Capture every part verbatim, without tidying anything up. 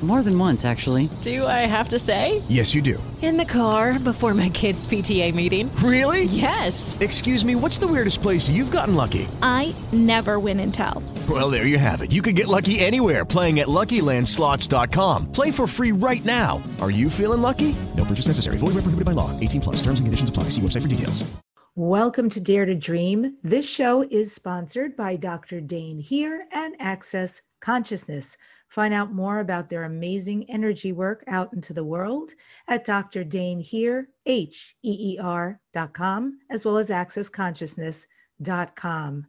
More than once, actually. Do I have to say? Yes, you do. In the car before my kids' P T A meeting. Really? Yes. Excuse me, what's the weirdest place you've gotten lucky? I never win and tell. Well, there you have it. You can get lucky anywhere, playing at Lucky Land Slots dot com. Play for free right now. Are you feeling lucky? No purchase necessary. Void where prohibited by law. eighteen plus. Terms and conditions apply. See website for details. Welcome to Dare to Dream. This show is sponsored by Doctor Dane Heer and Access Consciousness. Find out more about their amazing energy work out into the world at D R Dane Heer H E E R dot com, as well as access consciousness dot com.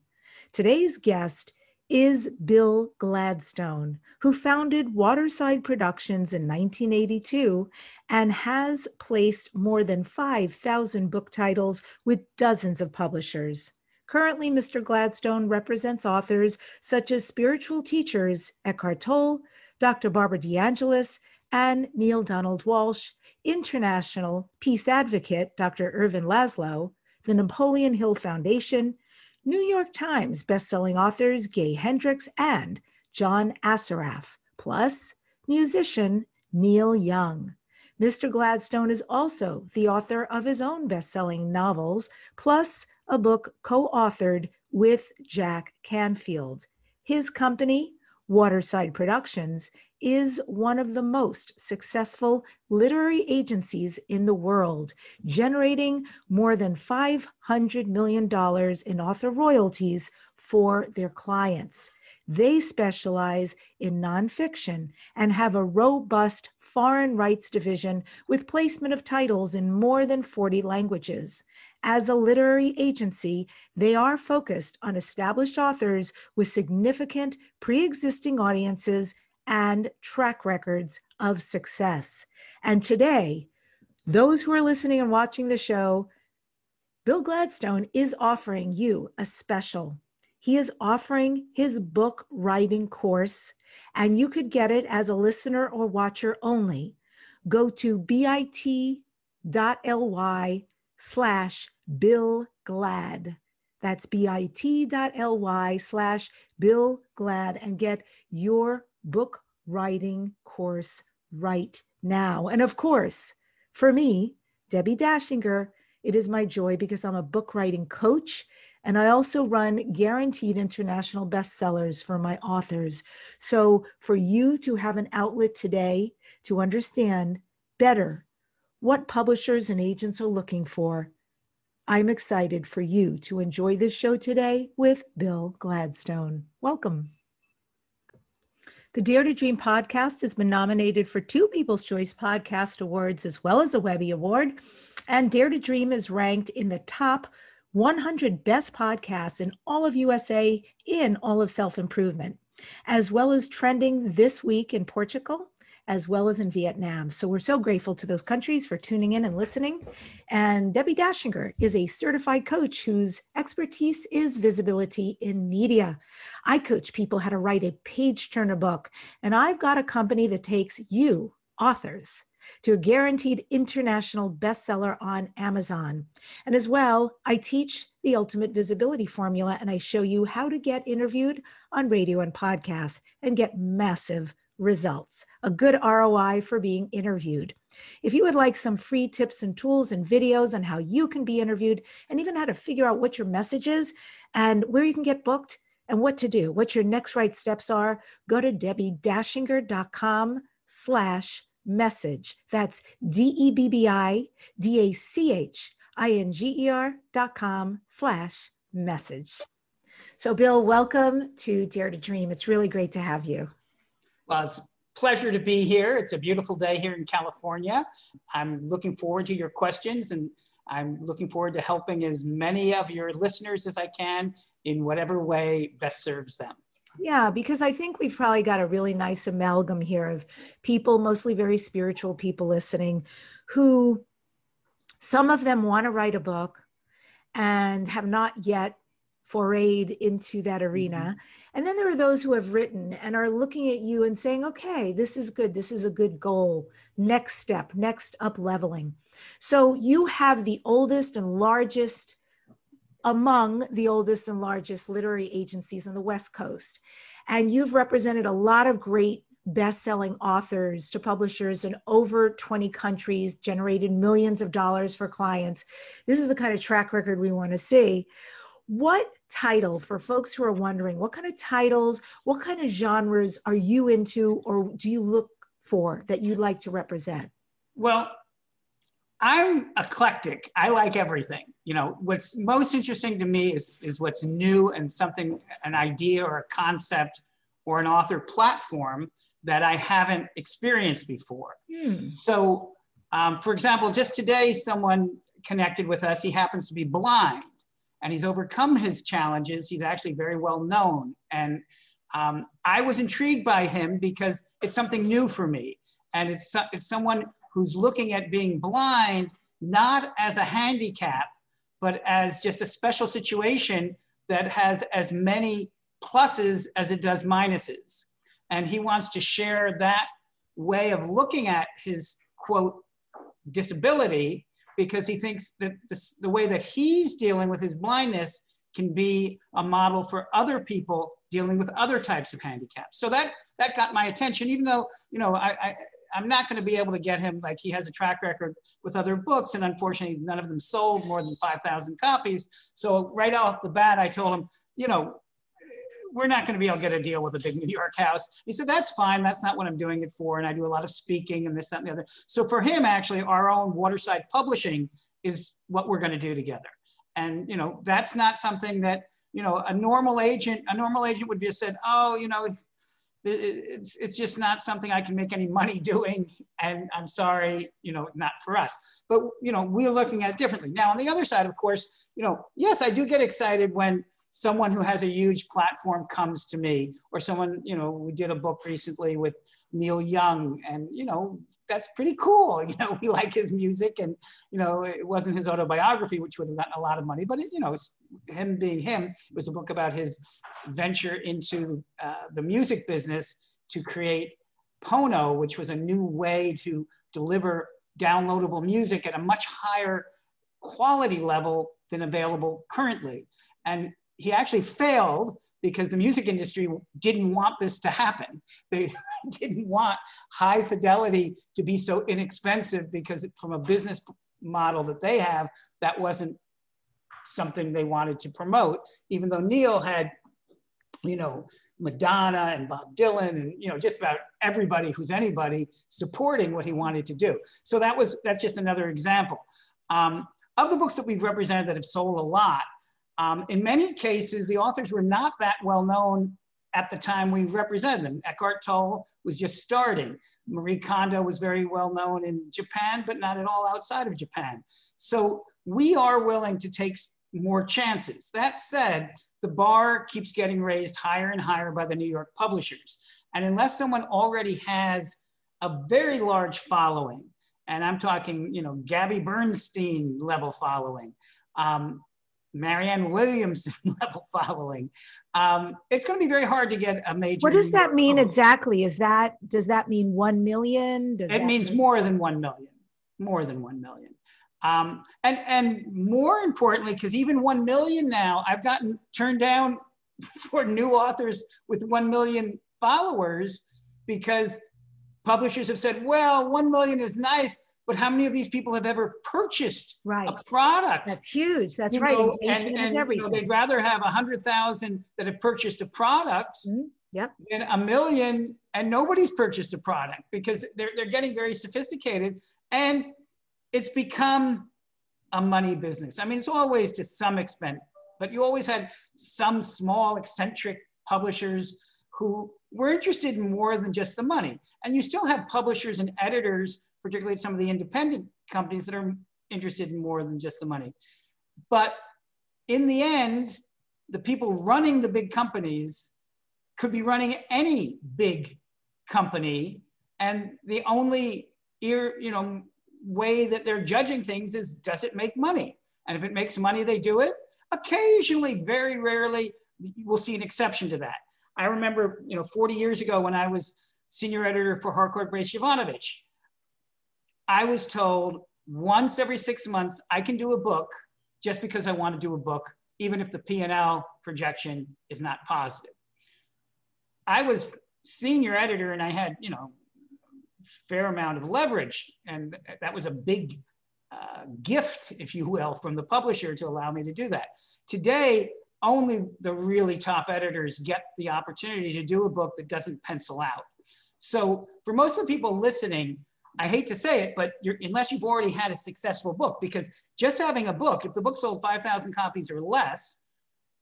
Today's guest is Bill Gladstone, who founded Waterside Productions in nineteen eighty-two and has placed more than five thousand book titles with dozens of publishers. Currently, Mister Gladstone represents authors such as spiritual teachers Eckhart Tolle, Doctor Barbara DeAngelis, and Neil Donald Walsh, international peace advocate Doctor Irvin Laszlo, the Napoleon Hill Foundation, New York Times bestselling authors Gay Hendricks and John Assaraf, plus musician Neil Young. Mister Gladstone is also the author of his own bestselling novels, plus a book co-authored with Jack Canfield. His company, Waterside Productions, is one of the most successful literary agencies in the world, generating more than five hundred million dollars in author royalties for their clients. They specialize in nonfiction and have a robust foreign rights division with placement of titles in more than forty languages. As a literary agency, they are focused on established authors with significant pre-existing audiences and track records of success. And today, those who are listening and watching the show, Bill Gladstone is offering you a special. He is offering his book writing course, and you could get it as a listener or watcher only. Go to bit.ly slash Bill Glad. That's bit.ly slash Bill Glad and get your book writing course right now. And of course, for me, Debbie Dashinger, it is my joy because I'm a book writing coach and I also run guaranteed international bestsellers for my authors. So for you to have an outlet today to understand better what publishers and agents are looking for, I'm excited for you to enjoy this show today with Bill Gladstone. Welcome. The Dare to Dream podcast has been nominated for two People's Choice Podcast Awards, as well as a Webby Award. And Dare to Dream is ranked in the top one hundred best podcasts in all of U S A in all of self-improvement, as well as trending this week in Portugal, as well as in Vietnam. So we're so grateful to those countries for tuning in and listening. And Debbie Dashinger is a certified coach whose expertise is visibility in media. I coach people how to write a page-turner book, and I've got a company that takes you, authors, to a guaranteed international bestseller on Amazon. And as well, I teach the ultimate visibility formula, and I show you how to get interviewed on radio and podcasts and get massive results, a good R O I for being interviewed. If you would like some free tips and tools and videos on how you can be interviewed and even how to figure out what your message is and where you can get booked and what to do, what your next right steps are, go to debbie dachinger dot com slash message. That's D E B B I D A C H I N G E R dot com slash message. So Bill, welcome to Dare to Dream. It's really great to have you. Well, it's a pleasure to be here. It's a beautiful day here in California. I'm looking forward to your questions, and I'm looking forward to helping as many of your listeners as I can in whatever way best serves them. Yeah, because I think we've probably got a really nice amalgam here of people, mostly very spiritual people listening, who some of them want to write a book and have not yet forayed into that arena. Mm-hmm. And then there are those who have written and are looking at you and saying, okay, this is good. This is a good goal. Next step, next up leveling. So you have the oldest and largest among the oldest and largest literary agencies in the West Coast. And you've represented a lot of great best-selling authors to publishers in over twenty countries, generated millions of dollars for clients. This is the kind of track record we want to see. What title, for folks who are wondering, what kind of titles, what kind of genres are you into or do you look for that you'd like to represent? Well, I'm eclectic. I like everything. You know, what's most interesting to me is, is what's new and something, an idea or a concept or an author platform that I haven't experienced before. Hmm. So, um, for example, just today, someone connected with us. He happens to be blind and he's overcome his challenges. He's actually very well known. And um, I was intrigued by him because it's something new for me. And it's, it's someone who's looking at being blind, not as a handicap, but as just a special situation that has as many pluses as it does minuses. And he wants to share that way of looking at his, quote, disability, because he thinks that this, the way that he's dealing with his blindness can be a model for other people dealing with other types of handicaps. So that that got my attention, even though, you know, I, I I'm not going to be able to get him, like he has a track record with other books, and unfortunately none of them sold more than five thousand copies. So right off the bat, I told him, you know, we're not going to be able to get a deal with a big New York house. He said, that's fine. That's not what I'm doing it for. And I do a lot of speaking and this, that, and the other. So for him, actually, our own Waterside Publishing is what we're going to do together. And, you know, that's not something that, you know, a normal agent, a normal agent would just said, oh, you know, it's, it's just not something I can make any money doing. And I'm sorry, you know, not for us, but, you know, we're looking at it differently. Now on the other side, of course, you know, yes, I do get excited when someone who has a huge platform comes to me, or someone, you know, we did a book recently with Neil Young, and, you know, that's pretty cool. You know, we like his music, and, you know, it wasn't his autobiography, which would have gotten a lot of money, but it, you know, him being him, it was a book about his venture into uh, the music business to create Pono, which was a new way to deliver downloadable music at a much higher quality level than available currently. And he actually failed because the music industry didn't want this to happen. They didn't want high fidelity to be so inexpensive, because from a business model that they have, that wasn't something they wanted to promote, even though Neil had, you know, Madonna and Bob Dylan and, you know, just about everybody who's anybody supporting what he wanted to do. So that was, that's just another example. Um, of the books that we've represented that have sold a lot, Um, in many cases, the authors were not that well known at the time we represented them. Eckhart Tolle was just starting. Marie Kondo was very well known in Japan, but not at all outside of Japan. So we are willing to take more chances. That said, the bar keeps getting raised higher and higher by the New York publishers. And unless someone already has a very large following, and I'm talking, you know, Gabby Bernstein level following, um, Marianne Williamson level following. Um, it's going to be very hard to get a major. What does that mean exactly? Is that, does that mean one million? Does it means more than one million, more than one million. Um, and, and more importantly, because even one million now, I've gotten turned down for new authors with one million followers, because publishers have said, well, one million is nice, but how many of these people have ever purchased right. a product? That's huge. That's you right. Know, and, and, is everything. You know, they'd rather have one hundred thousand that have purchased a product mm-hmm. yep. than a million and nobody's purchased a product, because they're, they're getting very sophisticated, and it's become a money business. I mean, it's always to some extent, but you always had some small eccentric publishers who were interested in more than just the money. And you still have publishers and editors, particularly some of the independent companies, that are interested in more than just the money. But in the end, the people running the big companies could be running any big company. And the only ear, you know, way that they're judging things is, does it make money? And if it makes money, they do it. Occasionally, very rarely, we'll see an exception to that. I remember, you know, forty years ago when I was senior editor for Harcourt Brace Jovanovich, I was told once every six months, I can do a book just because I want to do a book, even if the P and L projection is not positive. I was senior editor and I had, you know, fair amount of leverage. And that was a big uh, gift, if you will, from the publisher to allow me to do that. Today, only the really top editors get the opportunity to do a book that doesn't pencil out. So for most of the people listening, I hate to say it, but you're, unless you've already had a successful book, because just having a book, if the book sold five thousand copies or less,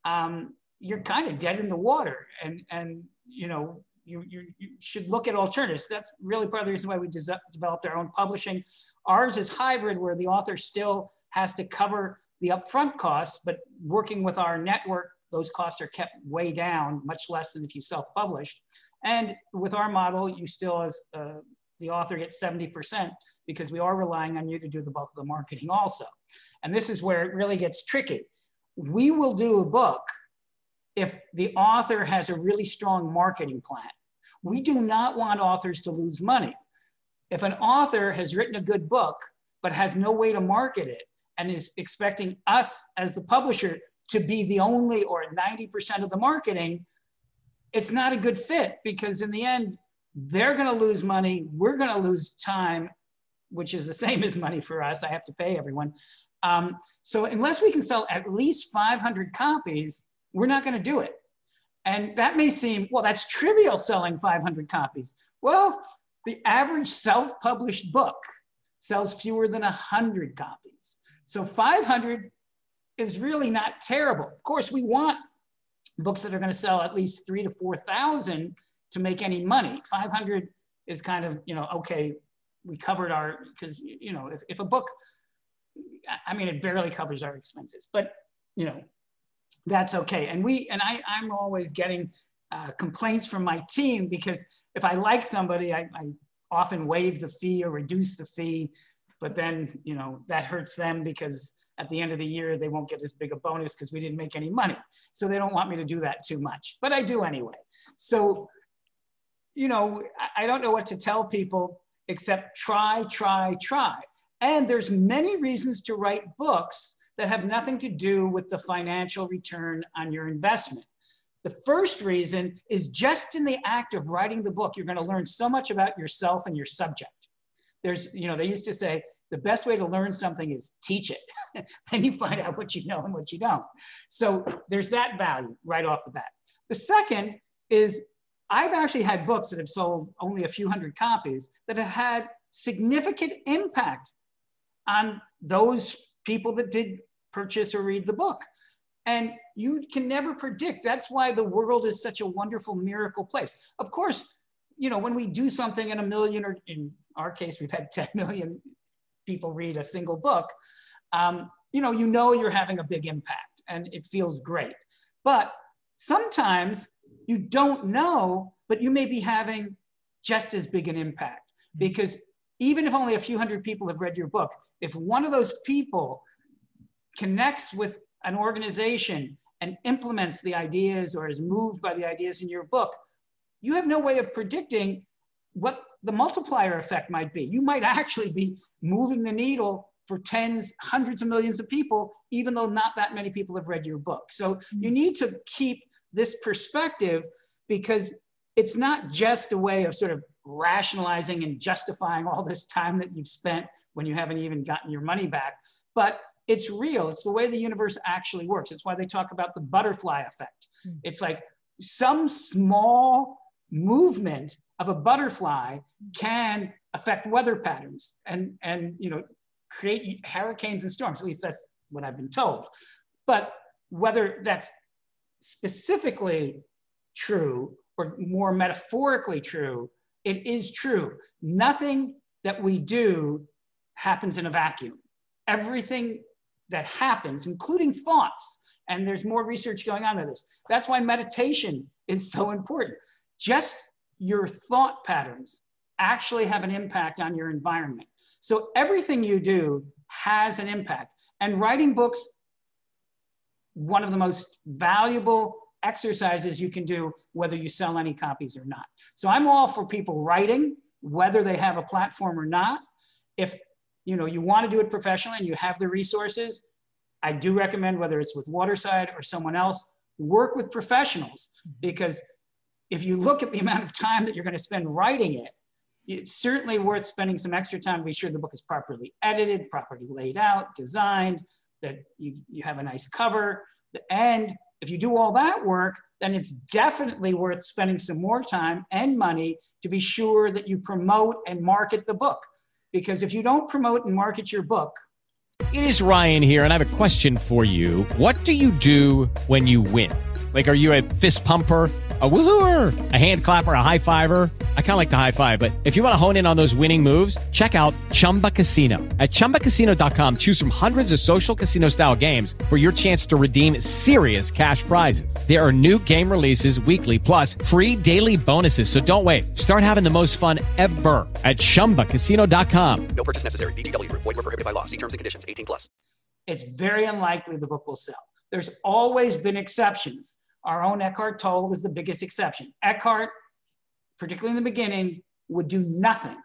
um, you're kind of dead in the water. And, and you know, you, you, you should look at alternatives. That's really part of the reason why we des- developed our own publishing. Ours is hybrid, where the author still has to cover the upfront costs, but working with our network, those costs are kept way down, much less than if you self-published. And with our model, you still, as uh, the author, gets seventy percent, because we are relying on you to do the bulk of the marketing also. And this is where it really gets tricky. We will do a book if the author has a really strong marketing plan. We do not want authors to lose money. If an author has written a good book, but has no way to market it, and is expecting us as the publisher to be the only or ninety percent of the marketing, it's not a good fit, because in the end, they're gonna lose money, we're gonna lose time, which is the same as money for us. I have to pay everyone. Um, so unless we can sell at least five hundred copies, we're not gonna do it. And that may seem, well, that's trivial, selling five hundred copies. Well, the average self-published book sells fewer than one hundred copies. So five hundred is really not terrible. Of course, we want books that are going to sell at least three to four thousand to make any money. five hundred is kind of, you know, okay, we covered our, because, you know, if, if a book, I mean, it barely covers our expenses, but, you know, that's okay. And we, and I, I'm always getting uh, complaints from my team, because if I like somebody, I, I often waive the fee or reduce the fee. But then, you know, that hurts them, because at the end of the year, they won't get as big a bonus because we didn't make any money. So they don't want me to do that too much, but I do anyway. So, you know, I don't know what to tell people except try, try, try. And there's many reasons to write books that have nothing to do with the financial return on your investment. The first reason is just in the act of writing the book, you're going to learn so much about yourself and your subject. There's, you know, they used to say, the best way to learn something is teach it. Then you find out what you know and what you don't. So there's that value right off the bat. The second is, I've actually had books that have sold only a few hundred copies that have had significant impact on those people that did purchase or read the book. And you can never predict. That's why the world is such a wonderful miracle place. Of course, you know, when we do something in a million, or in our case, we've had ten million people read a single book, um, you know, you know you're having a big impact and it feels great. But sometimes you don't know, but you may be having just as big an impact, because even if only a few hundred people have read your book, if one of those people connects with an organization and implements the ideas or is moved by the ideas in your book, you have no way of predicting what the multiplier effect might be. You might actually be moving the needle for tens, hundreds of millions of people, even though not that many people have read your book. So you need to keep this perspective, because it's not just a way of sort of rationalizing and justifying all this time that you've spent when you haven't even gotten your money back, but it's real. It's the way the universe actually works. It's why they talk about the butterfly effect. It's like some small movement of a butterfly can affect weather patterns and, and you know, create hurricanes and storms. At least that's what I've been told. But whether that's specifically true or more metaphorically true, it is true. Nothing that we do happens in a vacuum. Everything that happens, including thoughts, and there's more research going on to this. That's why meditation is so important. Just your thought patterns actually have an impact on your environment. So everything you do has an impact. And writing books one of the most valuable exercises you can do, whether you sell any copies or not. So I'm all for people writing, whether they have a platform or not. If you know you want to do it professionally and you have the resources, I do recommend, whether it's with Waterside or someone else, work with professionals, because if you look at the amount of time that you're going to spend writing it, it's certainly worth spending some extra time to be sure the book is properly edited, properly laid out, designed, that you, you have a nice cover. And if you do all that work, then it's definitely worth spending some more time and money to be sure that you promote and market the book. Because if you don't promote and market your book... It is Ryan here, and I have a question for you. What do you do when you win? Like, are you a fist pumper, a woohooer, a hand clapper, a high fiver? I kind of like the high five, but if you want to hone in on those winning moves, check out Chumba Casino. At chumba casino dot com, choose from hundreds of social casino style games for your chance to redeem serious cash prizes. There are new game releases weekly, plus free daily bonuses. So don't wait. Start having the most fun ever at chumba casino dot com. No purchase necessary. V G W. Void where prohibited by law. See terms and conditions. eighteen plus. It's very unlikely the book will sell. There's always been exceptions. Our own Eckhart Tolle is the biggest exception. Eckhart, particularly in the beginning, would do nothing,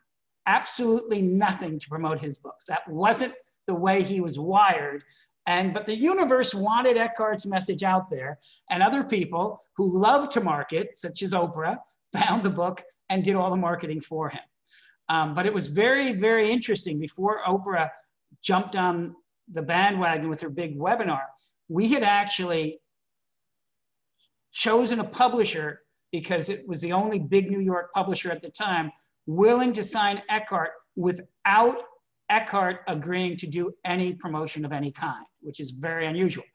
absolutely nothing to promote his books. That wasn't the way he was wired. And but the universe wanted Eckhart's message out there, and other people who love to market, such as Oprah, found the book and did all the marketing for him. Um, but it was very, very interesting. Before Oprah jumped on the bandwagon with her big webinar, we had actually chosen a publisher, because it was the only big New York publisher at the time willing to sign Eckhart without Eckhart agreeing to do any promotion of any kind, which is very unusual.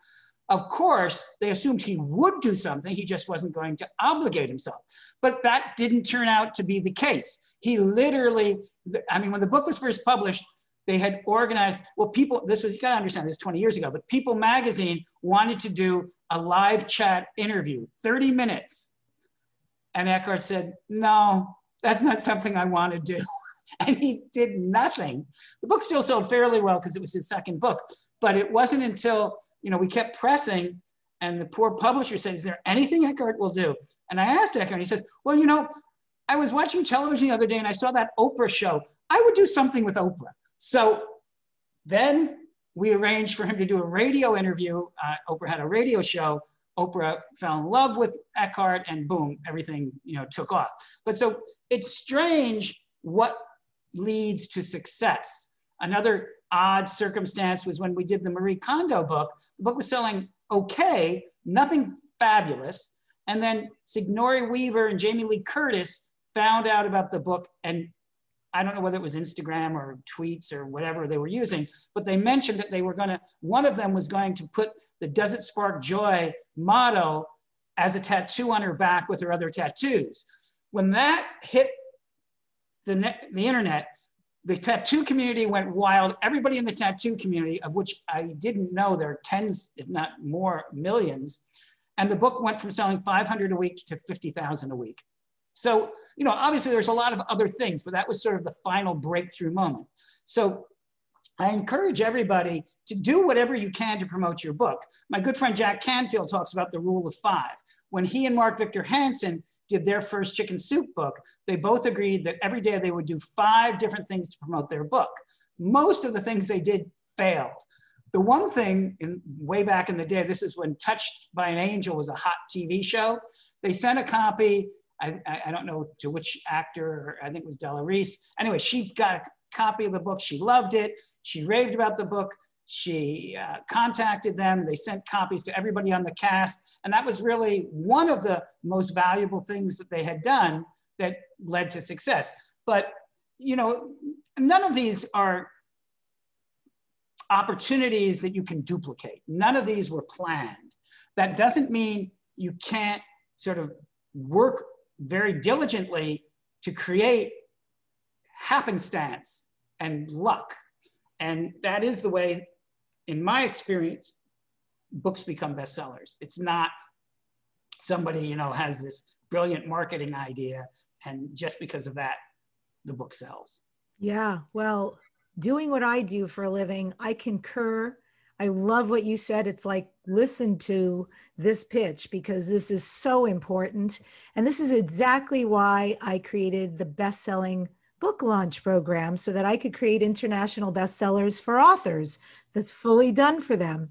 Of course, they assumed he would do something, he just wasn't going to obligate himself. But that didn't turn out to be the case. He literally, I mean, when the book was first published, they had organized, well, people, this was, you gotta understand, this was twenty years ago, but People magazine wanted to do a live chat interview, thirty minutes. And Eckhart said, no, that's not something I want to do. And he did nothing. The book still sold fairly well because it was his second book, but it wasn't until, you know, we kept pressing, and the poor publisher said, is there anything Eckhart will do? And I asked Eckhart, and he says, well, you know, I was watching television the other day and I saw that Oprah show. I would do something with Oprah. So then we arranged for him to do a radio interview. Uh, Oprah had a radio show. Oprah fell in love with Eckhart, and boom, everything, you know, took off. But so it's strange what leads to success. Another odd circumstance was when we did the Marie Kondo book. The book was selling okay, nothing fabulous. And then Signore Weaver and Jamie Lee Curtis found out about the book, and I don't know whether it was Instagram or tweets or whatever they were using, but they mentioned that they were gonna, one of them was going to put the Does It Spark Joy motto as a tattoo on her back with her other tattoos. When that hit the, net, the internet, the tattoo community went wild. Everybody in the tattoo community, of which I didn't know, there are tens, if not more, millions. And the book went from selling five hundred a week to fifty thousand a week. So, you know, obviously there's a lot of other things, but that was sort of the final breakthrough moment. So I encourage everybody to do whatever you can to promote your book. My good friend Jack Canfield talks about the rule of five. When he and Mark Victor Hansen did their first chicken soup book, they both agreed that every day they would do five different things to promote their book. Most of the things they did failed. The one thing, in, way back in the day, this is when Touched by an Angel was a hot T V show. They sent a copy, I, I don't know to which actor, I think it was Della Reese. Anyway, she got a copy of the book. She loved it. She raved about the book. She uh, contacted them. They sent copies to everybody on the cast. And that was really one of the most valuable things that they had done that led to success. But, you know, none of these are opportunities that you can duplicate. None of these were planned. That doesn't mean you can't sort of work very diligently to create happenstance and luck. And that is the way, in my experience, books become bestsellers. It's not somebody, you know, has this brilliant marketing idea, and just because of that, the book sells. Yeah, well, doing what I do for a living, I concur. I love what you said. It's like, listen to this pitch because this is so important. And this is exactly why I created the best-selling book launch program, so that I could create international bestsellers for authors that's fully done for them.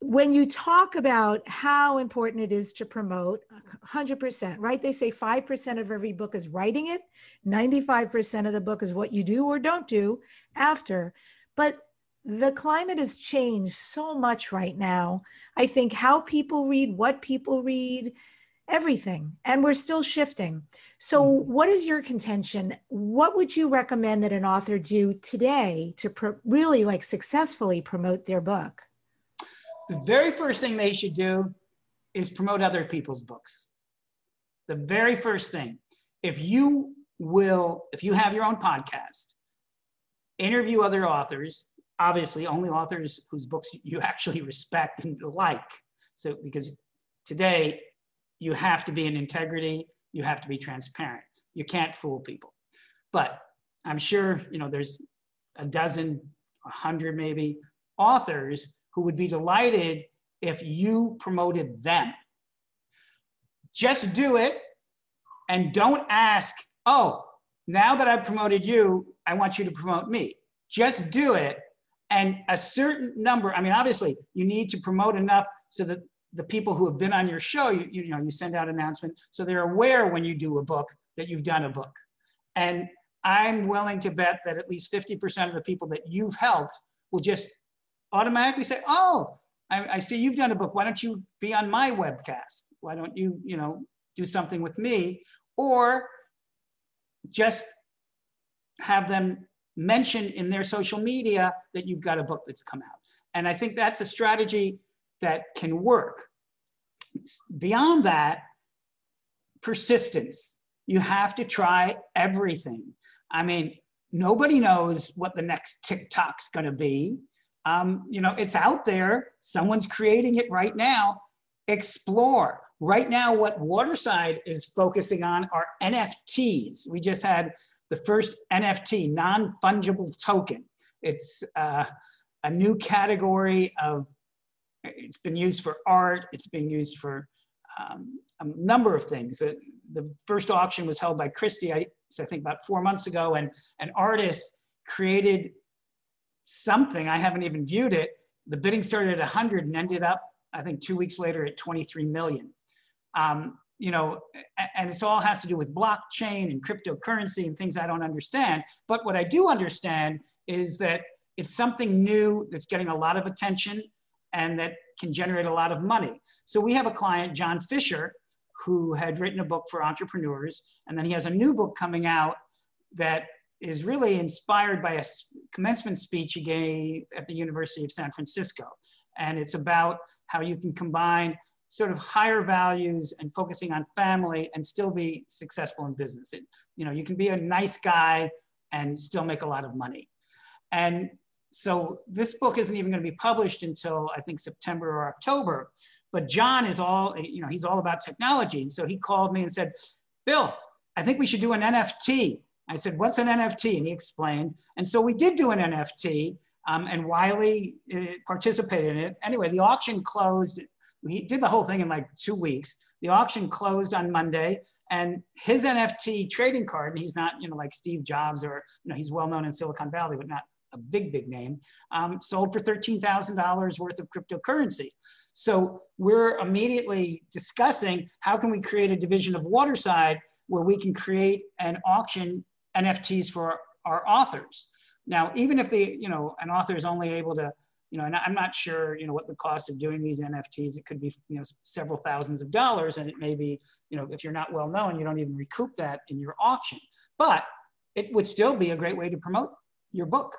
When you talk about how important it is to promote, one hundred percent, right? They say five percent of every book is writing it. ninety-five percent of the book is what you do or don't do after. But the climate has changed so much right now. I think how people read, what people read, everything. And we're still shifting. So what is your contention? What would you recommend that an author do today to pro- really like successfully promote their book? The very first thing they should do is promote other people's books. The very first thing. If you will, if you have your own podcast, interview other authors, obviously only authors whose books you actually respect and like. So, because today you have to be in integrity, you have to be transparent. You can't fool people. But I'm sure, you know, there's a dozen, a hundred maybe, authors who would be delighted if you promoted them. Just do it and don't ask, oh, now that I've promoted you, I want you to promote me. Just do it, and a certain number, I mean, obviously you need to promote enough so that the people who have been on your show, you, you know, you send out announcements so they're aware when you do a book that you've done a book. And I'm willing to bet that at least fifty percent of the people that you've helped will just automatically say, oh, I, I see you've done a book. Why don't you be on my webcast? Why don't you, you know, do something with me? Or just have them mention in their social media that you've got a book that's come out. And I think that's a strategy that can work. Beyond that, persistence. You have to try everything. I mean, nobody knows what the next TikTok's gonna be. Um, you know, it's out there. Someone's creating it right now. Explore. Right now, what Waterside is focusing on are N F Ts. We just had the first N F T, non-fungible token. It's uh, a new category of, it's been used for art. It's been used for um, a number of things. The, the first auction was held by Christie, I, I think about four months ago, and an artist created something, I haven't even viewed it. The bidding started at one hundred and ended up, I think two weeks later, at twenty-three million. Um, you know, and it's all has to do with blockchain and cryptocurrency and things I don't understand. But what I do understand is that it's something new that's getting a lot of attention and that can generate a lot of money. So we have a client, John Fisher, who had written a book for entrepreneurs, and then he has a new book coming out that is really inspired by a commencement speech he gave at the University of San Francisco. And it's about how you can combine sort of higher values and focusing on family and still be successful in business. It, you know, you can be a nice guy and still make a lot of money. And so this book isn't even gonna be published until I think September or October, but John is all, you know, he's all about technology. And so he called me and said, Bill, I think we should do an N F T. I said, what's an N F T? And he explained. And so we did do an N F T, um, and Wiley uh, participated in it. Anyway, the auction closed. We did the whole thing in like two weeks. The auction closed on Monday, and his N F T trading card, and he's not, you know, like Steve Jobs or, you know, he's well-known in Silicon Valley, but not a big, big name, um, sold for thirteen thousand dollars worth of cryptocurrency. So we're immediately discussing how can we create a division of Waterside where we can create an auction N F Ts for our authors. Now, even if the, you know, an author is only able to, you know, and I'm not sure, you know, what the cost of doing these N F Ts, it could be, you know, several thousands of dollars. And it may be, you know, if you're not well known, you don't even recoup that in your auction, but it would still be a great way to promote your book.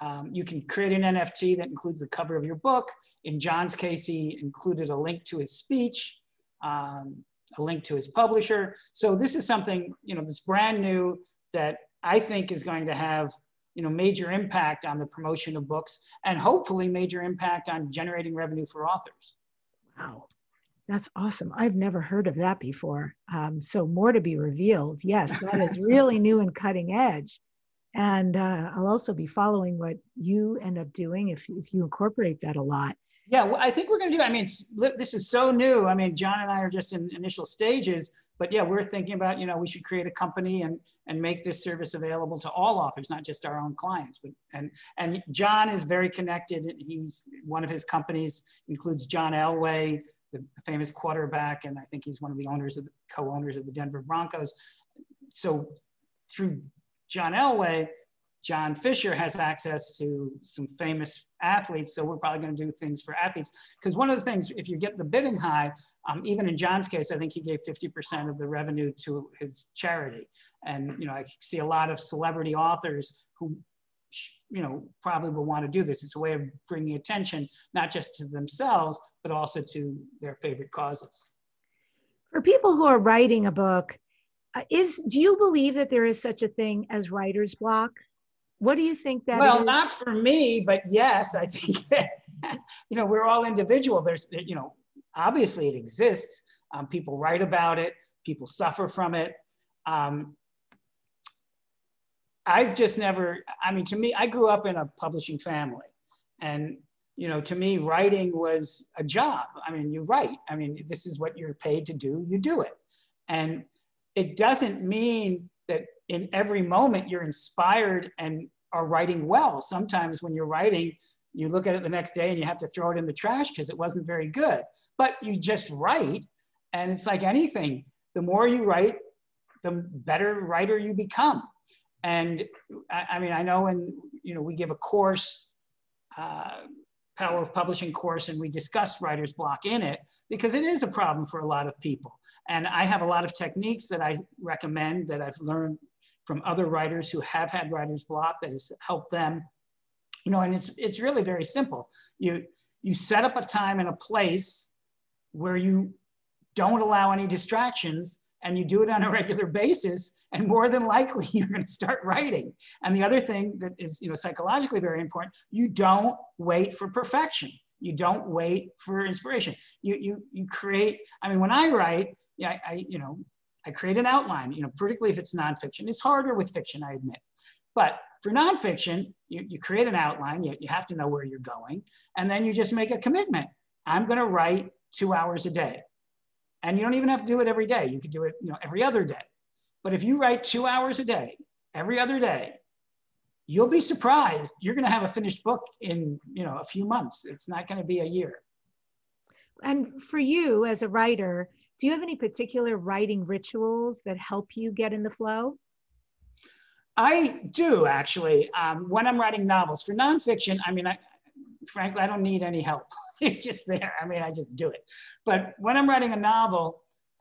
Um, you can create an N F T that includes the cover of your book. In John's case, he included a link to his speech, um, a link to his publisher. So this is something, you know, that's brand new that I think is going to have, you know, major impact on the promotion of books and hopefully major impact on generating revenue for authors. Wow, that's awesome. I've never heard of that before. Um, so more to be revealed. Yes, that is really new and cutting edge. And uh, I'll also be following what you end up doing if, if you incorporate that a lot. Yeah, well, I think we're going to do, I mean, this is so new. I mean, John and I are just in initial stages, but yeah, we're thinking about, you know, we should create a company and, and make this service available to all authors, not just our own clients. But and, and John is very connected. He's, one of his companies includes John Elway, the famous quarterback. And I think he's one of the owners of the co-owners of the Denver Broncos. So through John Elway, John Fisher has access to some famous athletes. So we're probably going to do things for athletes. Because one of the things, if you get the bidding high, um, even in John's case, I think he gave fifty percent of the revenue to his charity. And, you know, I see a lot of celebrity authors who, you know, probably will want to do this. It's a way of bringing attention, not just to themselves, but also to their favorite causes. For people who are writing a book, Uh, is, do you believe that there is such a thing as writer's block? What do you think that well, is? Well, not for me, but yes, I think that, you know, we're all individual. There's, you know, obviously it exists. Um, people write about it. People suffer from it. Um, I've just never, I mean, to me, I grew up in a publishing family. And, you know, to me, writing was a job. I mean, you write. I mean, this is what you're paid to do. You do it. And it doesn't mean that in every moment you're inspired and are writing well. Sometimes when you're writing, you look at it the next day and you have to throw it in the trash because it wasn't very good, but you just write. And it's like anything, the more you write, the better writer you become. And I, I mean, I know when, you know, we give a course, uh, Power of Publishing course, and we discussed writer's block in it because it is a problem for a lot of people. And I have a lot of techniques that I recommend that I've learned from other writers who have had writer's block that has helped them. You know, and it's it's really very simple. You you set up a time and a place where you don't allow any distractions, and you do it on a regular basis, and more than likely you're gonna start writing. And the other thing that is, you know, psychologically very important, you don't wait for perfection. You don't wait for inspiration. You, you, you create, I mean, when I write, yeah, I, I, you know, I create an outline, you know, particularly if it's nonfiction. It's harder with fiction, I admit. But for nonfiction, you, you create an outline, you, you have to know where you're going, and then you just make a commitment. I'm gonna write two hours a day. And you don't even have to do it every day. You could do it, you know, every other day. But if you write two hours a day, every other day, you'll be surprised. You're going to have a finished book in, you know, a few months. It's not going to be a year. And for you as a writer, do you have any particular writing rituals that help you get in the flow? I do, actually. Um, when I'm writing novels for nonfiction, I mean, I, frankly, I don't need any help. It's just there. I mean, I just do it. But when I'm writing a novel,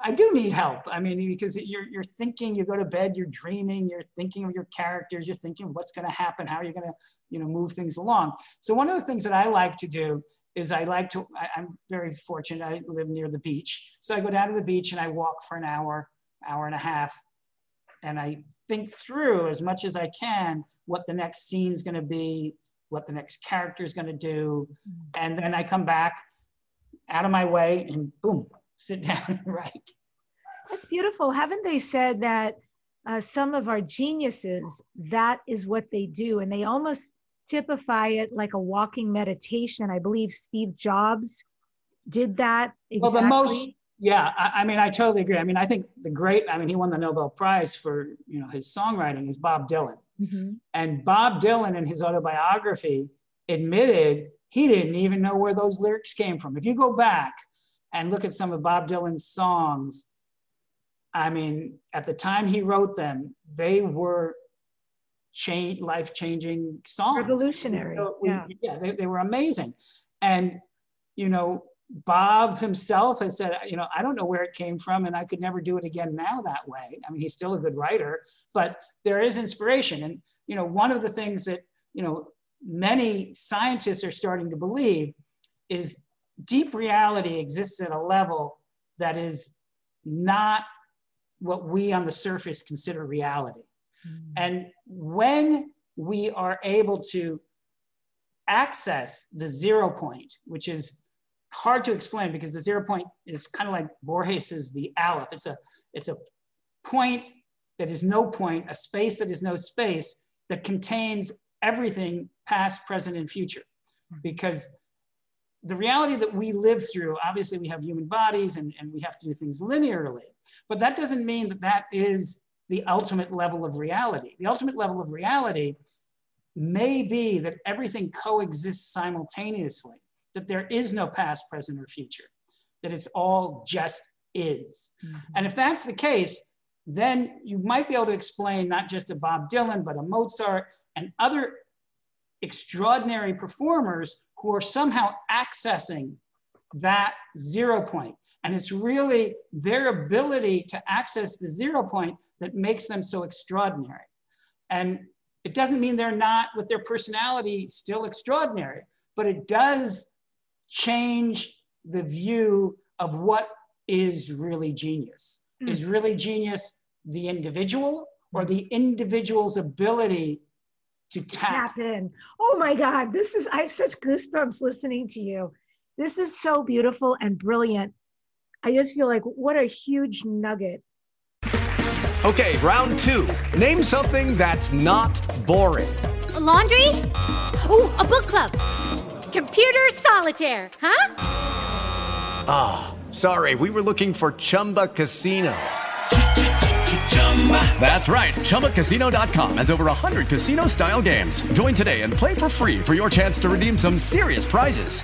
I do need help. I mean, because you're, you're thinking, you go to bed, you're dreaming, you're thinking of your characters, you're thinking what's going to happen, how you're going to, you know, move things along. So one of the things that I like to do is I like to, I, I'm very fortunate. I live near the beach. So I go down to the beach and I walk for an hour, hour and a half. And I think through as much as I can what the next scene's going to be, what the next character is going to do. And then I come back out of my way and boom, sit down and write. That's beautiful. Haven't they said that uh, some of our geniuses, that is what they do. And they almost typify it like a walking meditation. I believe Steve Jobs did that. Exactly. Well, the most, yeah, I, I mean, I totally agree. I mean, I think the great, I mean, he won the Nobel Prize for, you know, his songwriting is Bob Dylan. Mm-hmm. And Bob Dylan in his autobiography admitted he didn't even know where those lyrics came from. If you go back and look at some of Bob Dylan's songs, I mean, at the time he wrote them, they were change, life-changing songs. Revolutionary. So we, yeah, yeah they, they were amazing. And, you know, Bob himself has said, you know, I don't know where it came from and I could never do it again now that way. I mean, he's still a good writer, but there is inspiration. And, you know, one of the things that, you know, many scientists are starting to believe is deep reality exists at a level that is not what we on the surface consider reality. Mm-hmm. And when we are able to access the zero point, which is hard to explain because the zero point is kind of like Borges's The Aleph. It's a, it's a point that is no point, a space that is no space that contains everything past, present, and future. Because the reality that we live through, obviously we have human bodies and, and we have to do things linearly, but that doesn't mean that that is the ultimate level of reality. The ultimate level of reality may be that everything coexists simultaneously, that there is no past, present, or future, that it's all just is. Mm-hmm. And if that's the case, then you might be able to explain not just a Bob Dylan, but a Mozart and other extraordinary performers who are somehow accessing that zero point. And it's really their ability to access the zero point that makes them so extraordinary. And it doesn't mean they're not, with their personality, still extraordinary, but it does change the view of what is really genius. Mm. Is really genius the individual or the individual's ability to tap, tap in? Oh my God, this is, I have such goosebumps listening to you. This is so beautiful and brilliant. I just feel like what a huge nugget. Okay, round two. Name something that's not boring. A laundry? Ooh, a book club. Computer solitaire, huh? Ah, oh, sorry, we were looking for Chumba Casino. That's right, chumba casino dot com has over one hundred casino-style games. Join today and play for free for your chance to redeem some serious prizes.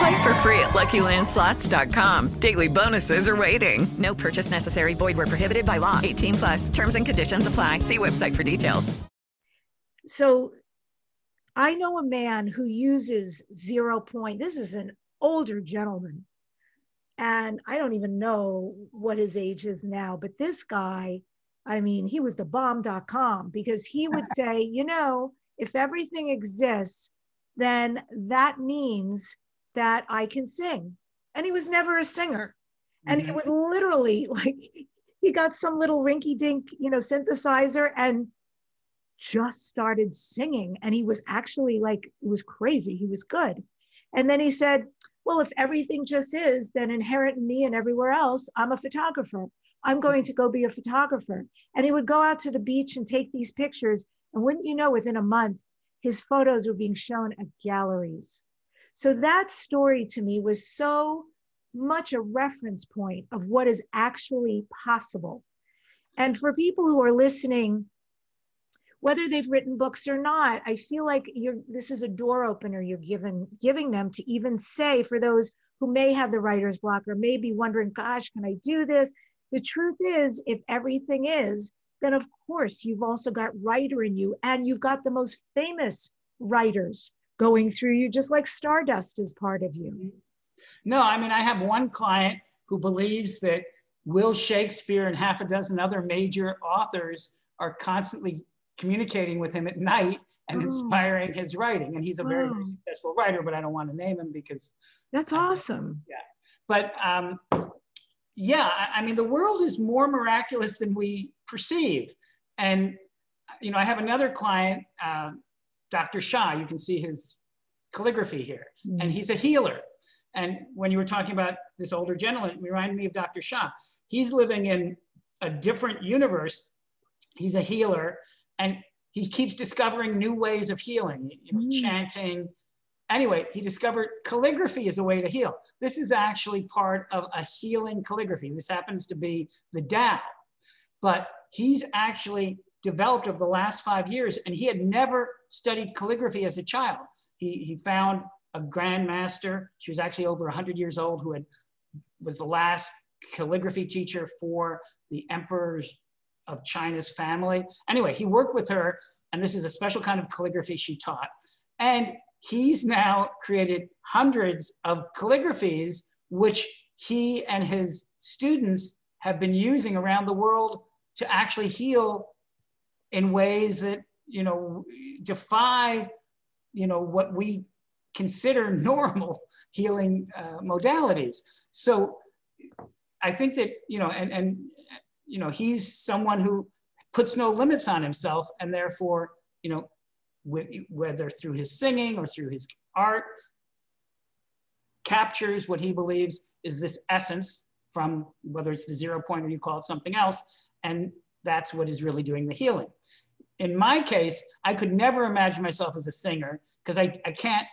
Play for free at lucky land slots dot com. Daily bonuses are waiting. No purchase necessary. Void where prohibited by law. eighteen plus. Terms and conditions apply. See website for details. So I know a man who uses zero point. This is an older gentleman. And I don't even know what his age is now. But this guy, I mean, he was the bomb dot com, because he would say, you know, if everything exists, then that means that I can sing. And he was never a singer. And mm-hmm. It was literally like, he got some little rinky dink, you know, synthesizer and just started singing. And he was actually like, it was crazy. He was good. And then he said, well, if everything just is, then inherent in me and everywhere else, I'm a photographer. I'm going to go be a photographer. And he would go out to the beach and take these pictures. And wouldn't you know, within a month, his photos were being shown at galleries. So that story to me was so much a reference point of what is actually possible. And for people who are listening, whether they've written books or not, I feel like you're, this is a door opener you're giving, giving them to even say, for those who may have the writer's block or may be wondering, gosh, can I do this? The truth is, if everything is, then of course, you've also got writer in you, and you've got the most famous writers going through you, just like stardust is part of you. No, I mean, I have one client who believes that Will Shakespeare and half a dozen other major authors are constantly communicating with him at night and oh. inspiring his writing. And he's a very, oh. very successful writer, but I don't want to name him because— That's um, awesome. Yeah, but um, yeah, I, I mean, the world is more miraculous than we perceive. And, you know, I have another client, uh, Doctor Shah, you can see his calligraphy here, mm. and he's a healer. And when you were talking about this older gentleman, it reminded me of Doctor Shah. He's living in a different universe. He's a healer, and he keeps discovering new ways of healing, you know, mm. chanting. Anyway, he discovered calligraphy is a way to heal. This is actually part of a healing calligraphy. This happens to be the Tao, but he's actually developed over the last five years, and he had never studied calligraphy as a child. He, he found a grandmaster. She was actually over one hundred years old, who had was the last calligraphy teacher for the emperors of China's family. Anyway, he worked with her, and this is a special kind of calligraphy she taught. And he's now created hundreds of calligraphies, which he and his students have been using around the world to actually heal in ways that, you know, defy, you know, what we consider normal healing uh, modalities. So I think that, you know, and, and, you know, he's someone who puts no limits on himself, and therefore, you know, with, whether through his singing or through his art, captures what he believes is this essence from whether it's the zero point or you call it something else. And that's what is really doing the healing. In my case, I could never imagine myself as a singer because I, I can't,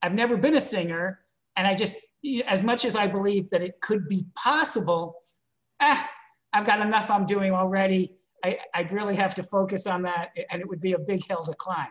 I've never been a singer. And I just, as much as I believe that it could be possible, ah, I've got enough I'm doing already. I, I'd really have to focus on that, and it would be a big hill to climb.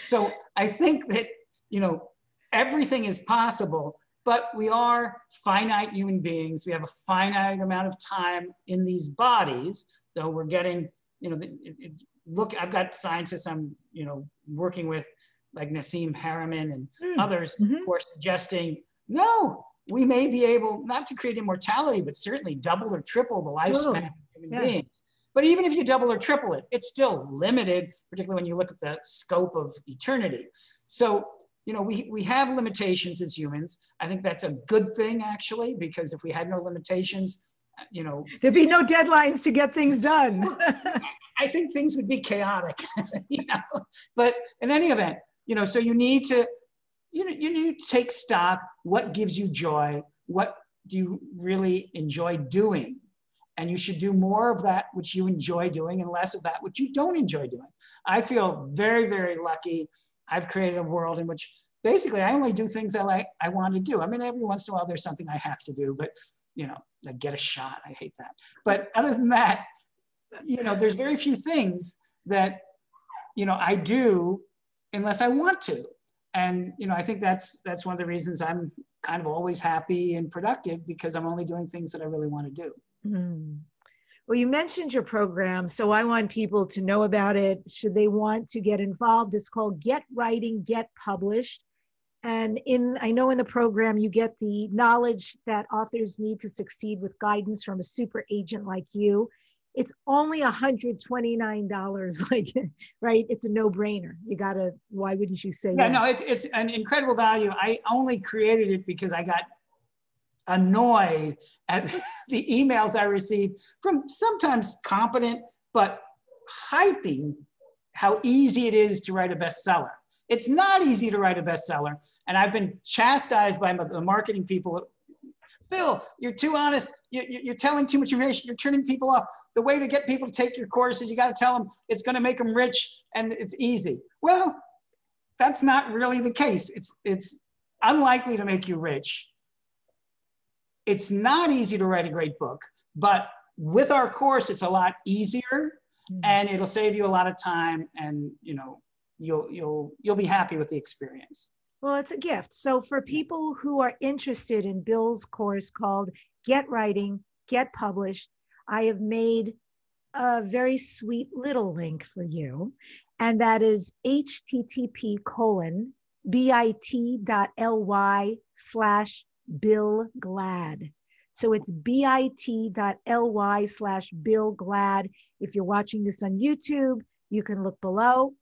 So I think that, you know, everything is possible, but we are finite human beings. We have a finite amount of time in these bodies, though we're getting, you know, it, it's, look, I've got scientists I'm, you know, working with, like Nassim Haramein and mm. others mm-hmm. who are suggesting, no, we may be able not to create immortality, but certainly double or triple the lifespan oh, of human yeah. beings. But even if you double or triple it, it's still limited, particularly when you look at the scope of eternity. So, you know, we, we have limitations as humans. I think that's a good thing, actually, because if we had no limitations, you know, there'd be no deadlines to get things done. I think things would be chaotic, you know, but in any event, you know, so you need to, you know, you need to take stock. What gives you joy? What do you really enjoy doing? And you should do more of that which you enjoy doing and less of that which you don't enjoy doing. I feel very, very lucky. I've created a world in which basically I only do things I like, I want to do. I mean, every once in a while there's something I have to do, but you know, like get a shot, I hate that. But other than that, you know, there's very few things that, you know, I do unless I want to. And, you know, I think that's that's one of the reasons I'm kind of always happy and productive, because I'm only doing things that I really want to do. Mm-hmm. Well, you mentioned your program, so I want people to know about it. Should they want to get involved, it's called Get Writing, Get Published. And in I know in the program, you get the knowledge that authors need to succeed with guidance from a super agent like you. It's only one hundred twenty-nine dollars, like, right? It's a no-brainer. You gotta, why wouldn't you say yeah, that? No, it's, it's an incredible value. I only created it because I got annoyed at the emails I received from sometimes competent, but hyping how easy it is to write a bestseller. It's not easy to write a bestseller. And I've been chastised by the marketing people. Bill, you're too honest. You, you, you're telling too much information. You're turning people off. The way to get people to take your course is you got to tell them it's going to make them rich and it's easy. Well, that's not really the case. It's, it's unlikely to make you rich. It's not easy to write a great book, but with our course, it's a lot easier, mm-hmm. and it'll save you a lot of time, and you know, you'll you'll you'll be happy with the experience. Well, it's a gift. So for people who are interested in Bill's course called Get Writing, Get Published, I have made a very sweet little link for you, and that is H T T P colon bit dot L Y slash Bill Glad. So it's bit dot L Y slash Bill Glad. If you're watching this on YouTube, you can look below.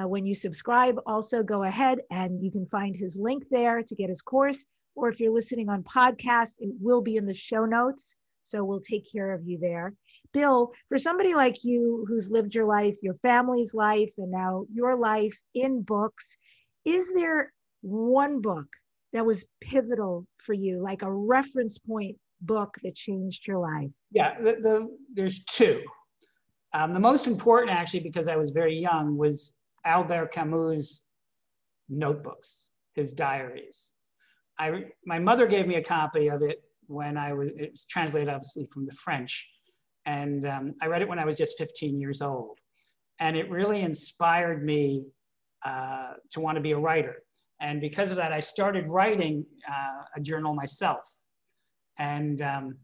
Uh, when you subscribe, also go ahead and you can find his link there to get his course. Or if you're listening on podcast, it will be in the show notes. So we'll take care of you there. Bill, for somebody like you who's lived your life, your family's life, and now your life in books, is there one book that was pivotal for you, like a reference point book that changed your life? Yeah, the, the, there's two. Um, the most important, actually, because I was very young, was Albert Camus' notebooks, his diaries. I, my mother gave me a copy of it when I was, it was translated obviously from the French. And um, I read it when I was just fifteen years old. And it really inspired me uh, to want to be a writer. And because of that, I started writing uh, a journal myself. And um,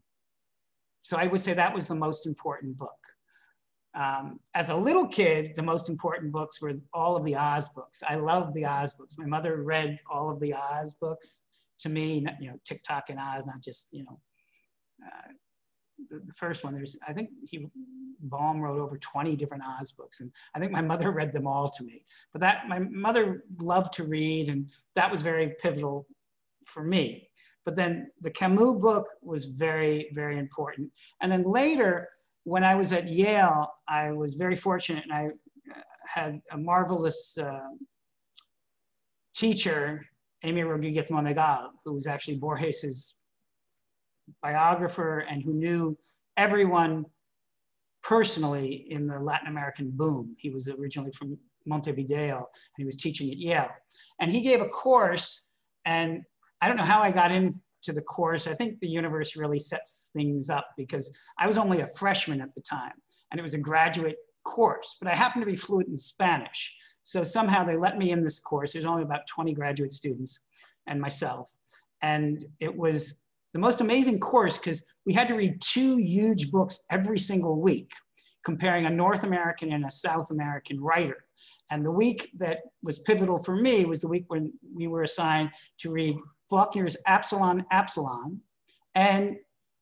so I would say that was the most important book. Um, as a little kid, the most important books were all of the Oz books. I loved the Oz books. My mother read all of the Oz books to me, you know, TikTok and Oz, not just, you know, uh, the, the first one. There's, I think he Baum wrote over twenty different Oz books, and I think my mother read them all to me. But that, my mother loved to read, and that was very pivotal for me. But then the Camus book was very, very important. And then later, when I was at Yale, I was very fortunate, and I had a marvelous uh, teacher, Amy Rodriguez Monegal, who was actually Borges's biographer and who knew everyone personally in the Latin American boom. He was originally from Montevideo, and he was teaching at Yale. And he gave a course, and I don't know how I got into the course. I think the universe really sets things up because I was only a freshman at the time, and it was a graduate course, but I happened to be fluent in Spanish. So somehow they let me in this course. There's only about twenty graduate students and myself. And it was the most amazing course because we had to read two huge books every single week, comparing a North American and a South American writer. And the week that was pivotal for me was the week when we were assigned to read Faulkner's Absalon, Absalon, and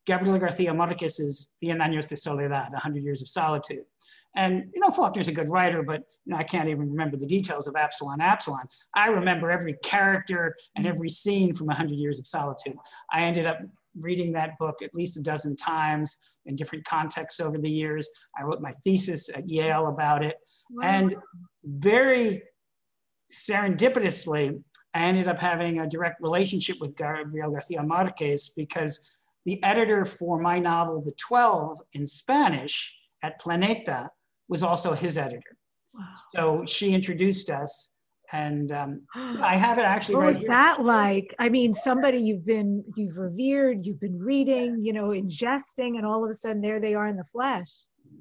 Gabriel García Márquez's Cien años de soledad, one hundred Years of Solitude. And, you know, Faulkner's a good writer, but you know, I can't even remember the details of Absalon, Absalon. I remember every character and every scene from one hundred Years of Solitude. I ended up reading that book at least a dozen times in different contexts over the years. I wrote my thesis at Yale about it. Wow. And very serendipitously, I ended up having a direct relationship with Gabriel García Márquez because the editor for my novel, The Twelve, in Spanish at Planeta, was also his editor. Wow. So she introduced us, and um, I have it actually what right was here. That like? I mean, somebody you've been, you've revered, you've been reading, you know, ingesting, and all of a sudden there they are in the flesh.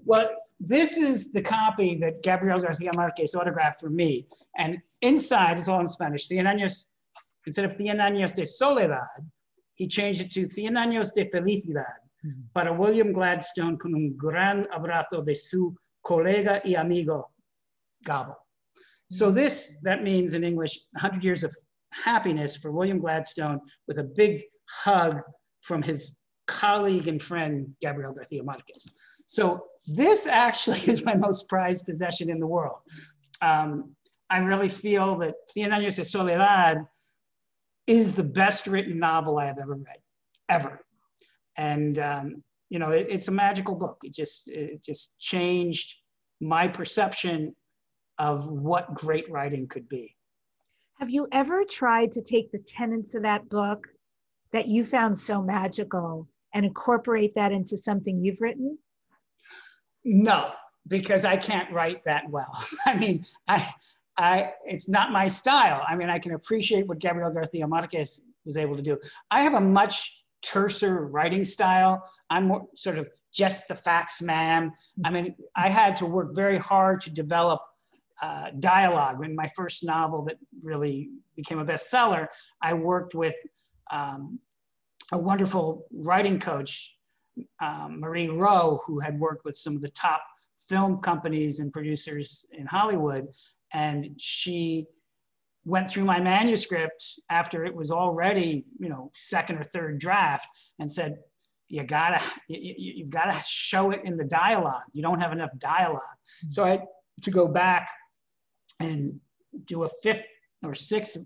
Well, this is the copy that Gabriel García Márquez autographed for me. And inside is all in Spanish. Cien años, instead of Cien años de soledad, he changed it to Cien años de felicidad para William Gladstone con un gran abrazo de su colega y amigo, Gabo. So this, that means in English, one hundred Years of Happiness for William Gladstone with a big hug from his colleague and friend, Gabriel García Márquez. So this actually is my most prized possession in the world. Um, I really feel that Cien años de soledad is the best written novel I have ever read, ever. And, um, you know, it, it's a magical book. It just, it just changed my perception of what great writing could be. Have you ever tried to take the tenets of that book that you found so magical and incorporate that into something you've written? No, because I can't write that well. I mean, I... I, it's not my style. I mean, I can appreciate what Gabriel García Márquez was able to do. I have a much terser writing style. I'm more sort of just the facts, ma'am. I mean, I had to work very hard to develop uh, dialogue. In my first novel that really became a bestseller, I worked with um, a wonderful writing coach, um, Marie Rowe, who had worked with some of the top film companies and producers in Hollywood. And she went through my manuscript after it was already, you know, second or third draft and said, you gotta, you, you've gotta show it in the dialogue. You don't have enough dialogue. Mm-hmm. So I had to go back and do a fifth or sixth,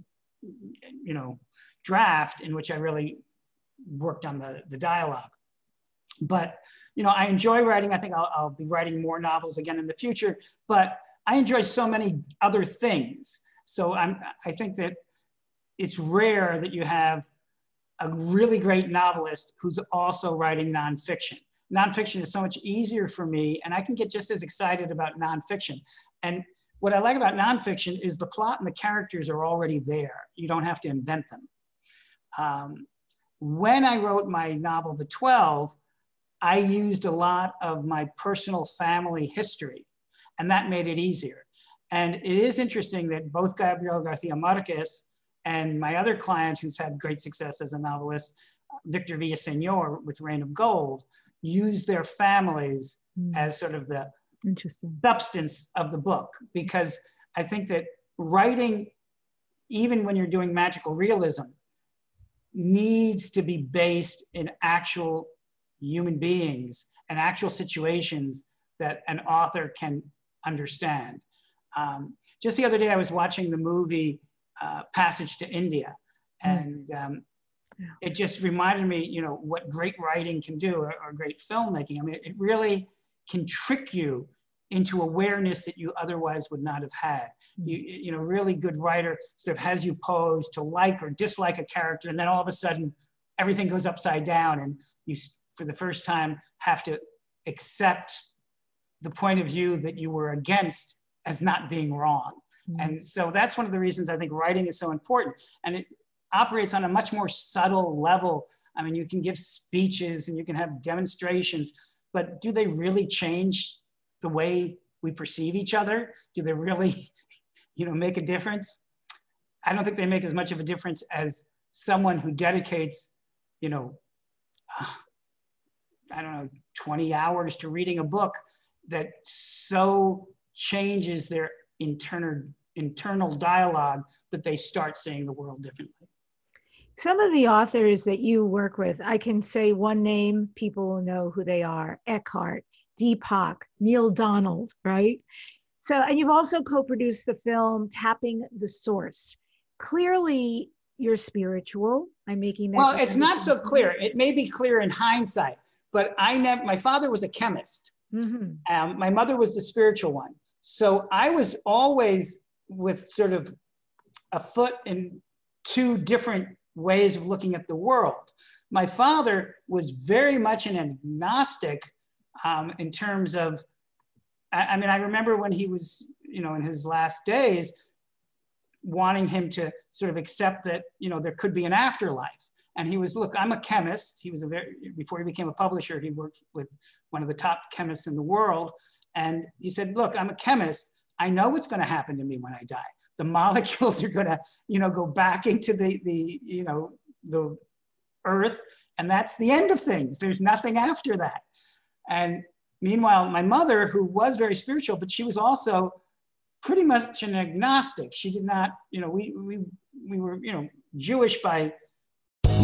you know, draft in which I really worked on the, the dialogue. But, you know, I enjoy writing. I think I'll, I'll be writing more novels again in the future, but I enjoy so many other things. So I'm, I think that it's rare that you have a really great novelist who's also writing nonfiction. Nonfiction is so much easier for me, and I can get just as excited about nonfiction. And what I like about nonfiction is the plot and the characters are already there. You don't have to invent them. Um, when I wrote my novel, The Twelve, I used a lot of my personal family history. And that made it easier. And it is interesting that both Gabriel García Márquez and my other client who's had great success as a novelist, Victor Villaseñor with Rain of Gold, used their families mm. as sort of the interesting substance of the book. Because I think that writing, even when you're doing magical realism, needs to be based in actual human beings and actual situations that an author can understand. Um, just the other day, I was watching the movie uh, Passage to India, and um, yeah. it just reminded me, you know, what great writing can do, or, or great filmmaking. I mean, it really can trick you into awareness that you otherwise would not have had. You, you know, really good writer sort of has you pose to like or dislike a character, and then all of a sudden, everything goes upside down, and you, for the first time, have to accept the point of view that you were against as not being wrong. Mm-hmm. And so that's one of the reasons I think writing is so important. And it operates on a much more subtle level. I mean, you can give speeches and you can have demonstrations, but do they really change the way we perceive each other? Do they really, you know, make a difference? I don't think they make as much of a difference as someone who dedicates, you know, uh, I don't know, twenty hours to reading a book that so changes their internal internal dialogue that they start seeing the world differently. Some of the authors that you work with, I can say one name, people will know who they are: Eckhart, Deepak, Neil Donald, right? So, and you've also co-produced the film Tapping the Source. Clearly, you're spiritual. I'm making that. Well, it's not so clear. It may be clear in hindsight, but I never. My father was a chemist. Mm-hmm. Um, my mother was the spiritual one. So I was always with sort of a foot in two different ways of looking at the world. My father was very much an agnostic um, in terms of, I, I mean, I remember when he was, you know, in his last days, wanting him to sort of accept that, you know, there could be an afterlife. And he was, look, I'm a chemist. He was a very, before he became a publisher, he worked with one of the top chemists in the world. And he said, look, I'm a chemist. I know what's going to happen to me when I die. The molecules are going to, you know, go back into the, the, you know, the earth. And that's the end of things. There's nothing after that. And meanwhile, my mother, who was very spiritual, but she was also pretty much an agnostic. She did not, you know, we, we, we were, you know, Jewish by...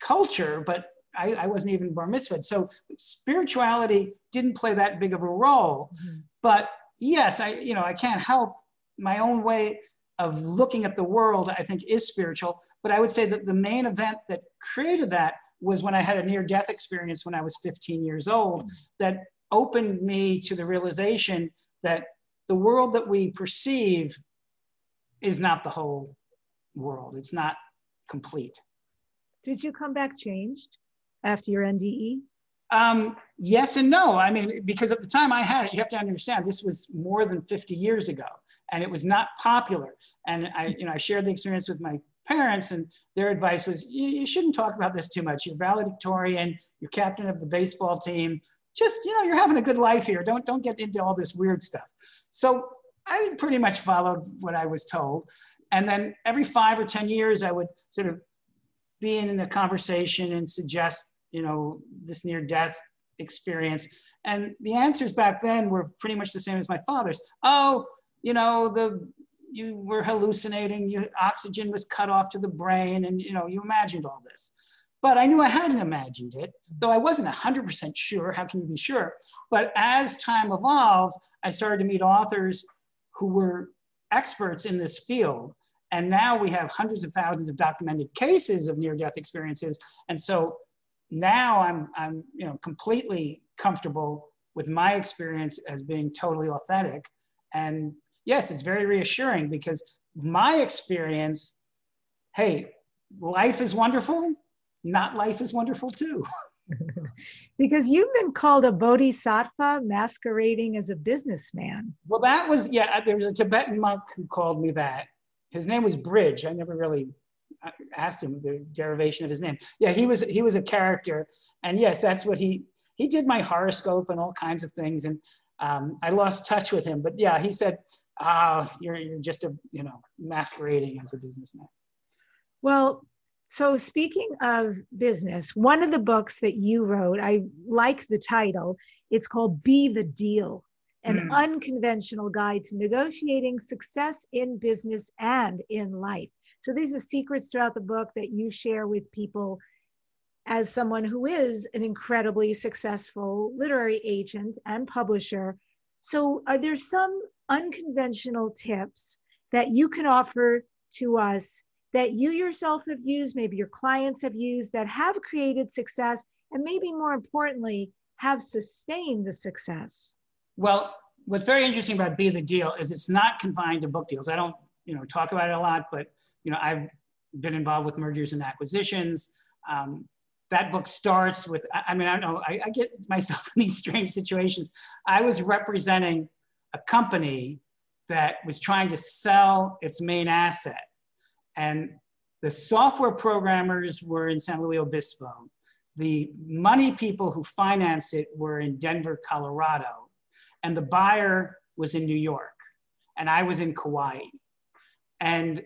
Culture, but I, I wasn't even bar mitzvahed. So spirituality didn't play that big of a role. Mm-hmm. But yes, I, you know, I can't help my own way of looking at the world, I think, is spiritual. But I would say that the main event that created that was when I had a near-death experience when I was fifteen years old, mm-hmm. that opened me to the realization that the world that we perceive is not the whole world. It's not complete. Did you come back changed after your N D E? Um, yes and no. I mean, because at the time I had it, you have to understand, this was more than fifty years ago, and it was not popular. And I, you know, I shared the experience with my parents, and their advice was, you, you shouldn't talk about this too much. You're valedictorian, you're captain of the baseball team. Just, you know, you're having a good life here. Don't, don't get into all this weird stuff. So I pretty much followed what I was told. And then every five or ten years, I would sort of be in a conversation and suggest, you know, this near death experience. And the answers back then were pretty much the same as my father's. Oh, you know, the, you were hallucinating, you, oxygen was cut off to the brain, and, you know, you imagined all this. But I knew I hadn't imagined it, though I wasn't one hundred percent sure. How can you be sure? But as time evolved, I started to meet authors who were experts in this field. And now we have hundreds of thousands of documented cases of near-death experiences. And so now I'm, I'm, you know, completely comfortable with my experience as being totally authentic. And yes, it's very reassuring, because my experience, hey, life is wonderful, not life is wonderful too. Because you've been called a bodhisattva masquerading as a businessman. Well, that was, yeah, there was a Tibetan monk who called me that. His name was Bridge. I never really asked him the derivation of his name. Yeah, he was he was a character. And yes, that's what he, he did my horoscope and all kinds of things. And um, I lost touch with him, but yeah, he said, ah, oh, you're, you're just a, you know, masquerading as a businessman. Well, so speaking of business, one of the books that you wrote, I like the title, it's called Be the Deal, an mm. unconventional guide to negotiating success in business and in life. So these are secrets throughout the book that you share with people as someone who is an incredibly successful literary agent and publisher. So are there some unconventional tips that you can offer to us that you yourself have used, maybe your clients have used, that have created success, and maybe more importantly, have sustained the success? Well, what's very interesting about Be the Deal is it's not confined to book deals. I don't, you know, talk about it a lot, but, you know, I've been involved with mergers and acquisitions. Um, that book starts with, I, I mean, I don't know, I, I get myself in these strange situations. I was representing a company that was trying to sell its main asset. And the software programmers were in San Luis Obispo. The money people who financed it were in Denver, Colorado. And the buyer was in New York. And I was in Kauai. And